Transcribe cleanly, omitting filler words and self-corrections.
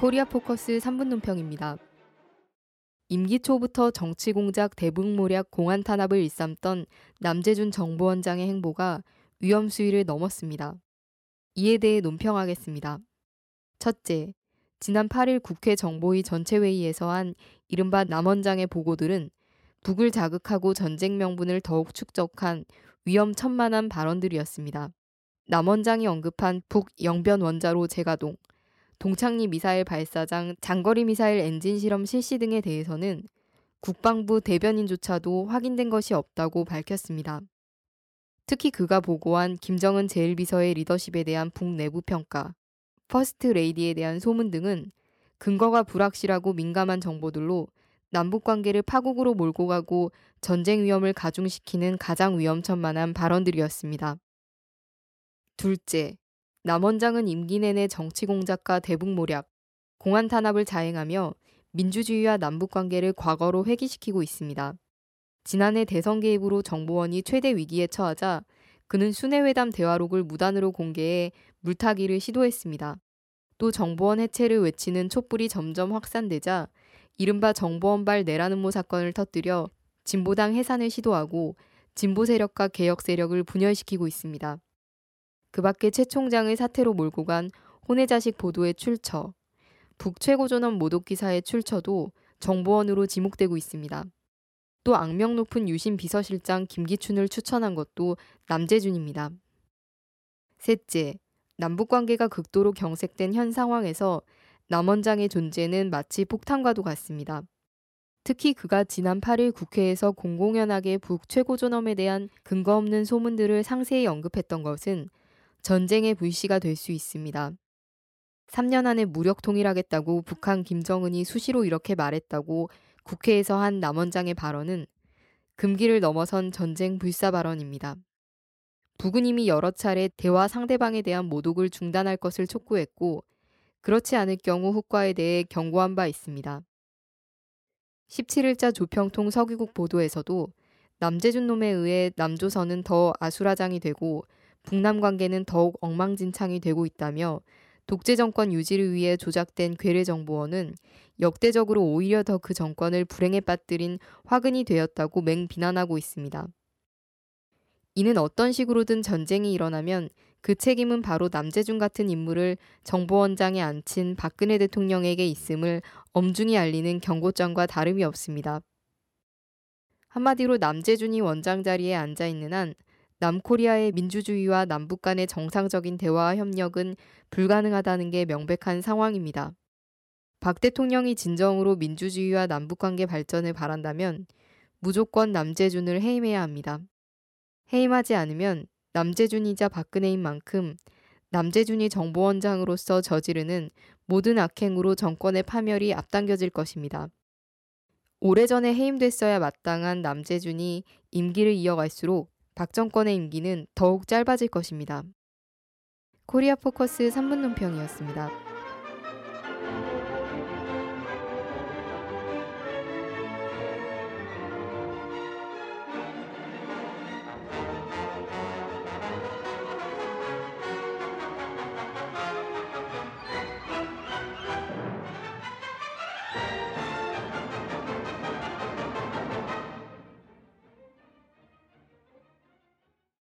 코리아포커스 3분 논평입니다. 임기 초부터 정치공작 대북모략 공안탄압을 일삼던 남재준 정보원장의 행보가 위험 수위를 넘었습니다. 이에 대해 논평하겠습니다. 첫째, 지난 8일 국회 정보위 전체회의에서 한 이른바 남 원장의 보고들은 북을 자극하고 전쟁 명분을 더욱 축적한 위험천만한 발언들이었습니다. 남 원장이 언급한 북 영변 원자로 재가동, 동창리 미사일 발사장, 장거리 미사일 엔진 실험 실시 등에 대해서는 국방부 대변인조차도 확인된 것이 없다고 밝혔습니다. 특히 그가 보고한 김정은 제1비서의 리더십에 대한 북내부 평가, 퍼스트 레이디에 대한 소문 등은 근거가 불확실하고 민감한 정보들로 남북관계를 파국으로 몰고 가고 전쟁 위험을 가중시키는 가장 위험천만한 발언들이었습니다. 둘째, 남 원장은 임기 내내 정치공작과 대북모략, 공안탄압을 자행하며 민주주의와 남북관계를 과거로 회귀시키고 있습니다. 지난해 대선 개입으로 정보원이 최대 위기에 처하자 그는 순회회담 대화록을 무단으로 공개해 물타기를 시도했습니다. 또 정보원 해체를 외치는 촛불이 점점 확산되자 이른바 정보원발 내란음모 사건을 터뜨려 진보당 해산을 시도하고 진보 세력과 개혁 세력을 분열시키고 있습니다. 그 밖에 최 총장의 사태로 몰고 간 혼외자식 보도의 출처, 북 최고존엄 모독 기사의 출처도 정보원으로 지목되고 있습니다. 또 악명 높은 유신 비서실장 김기춘을 추천한 것도 남재준입니다. 셋째, 남북관계가 극도로 경색된 현 상황에서 남 원장의 존재는 마치 폭탄과도 같습니다. 특히 그가 지난 8일 국회에서 공공연하게 북 최고존엄에 대한 근거 없는 소문들을 상세히 언급했던 것은 전쟁의 불씨가 될 수 있습니다. 3년 안에 무력 통일하겠다고 북한 김정은이 수시로 이렇게 말했다고 국회에서 한 남 원장의 발언은 금기를 넘어선 전쟁 불사 발언입니다. 북은 이미 여러 차례 대화 상대방에 대한 모독을 중단할 것을 촉구했고 그렇지 않을 경우 후과에 대해 경고한 바 있습니다. 17일자 조평통 서귀국 보도에서도 남재준 놈에 의해 남조선은 더 아수라장이 되고 북남 관계는 더욱 엉망진창이 되고 있다며 독재 정권 유지를 위해 조작된 괴뢰 정보원은 역대적으로 오히려 더 그 정권을 불행에 빠뜨린 화근이 되었다고 맹비난하고 있습니다. 이는 어떤 식으로든 전쟁이 일어나면 그 책임은 바로 남재준 같은 인물을 정보원장에 앉힌 박근혜 대통령에게 있음을 엄중히 알리는 경고장과 다름이 없습니다. 한마디로 남재준이 원장 자리에 앉아 있는 한 남코리아의 민주주의와 남북 간의 정상적인 대화와 협력은 불가능하다는 게 명백한 상황입니다. 박 대통령이 진정으로 민주주의와 남북관계 발전을 바란다면 무조건 남재준을 해임해야 합니다. 해임하지 않으면 남재준이자 박근혜인 만큼 남재준이 정보원장으로서 저지르는 모든 악행으로 정권의 파멸이 앞당겨질 것입니다. 오래전에 해임됐어야 마땅한 남재준이 임기를 이어갈수록 박 정권의 임기는 더욱 짧아질 것입니다. 코리아포커스 3분 논평이었습니다.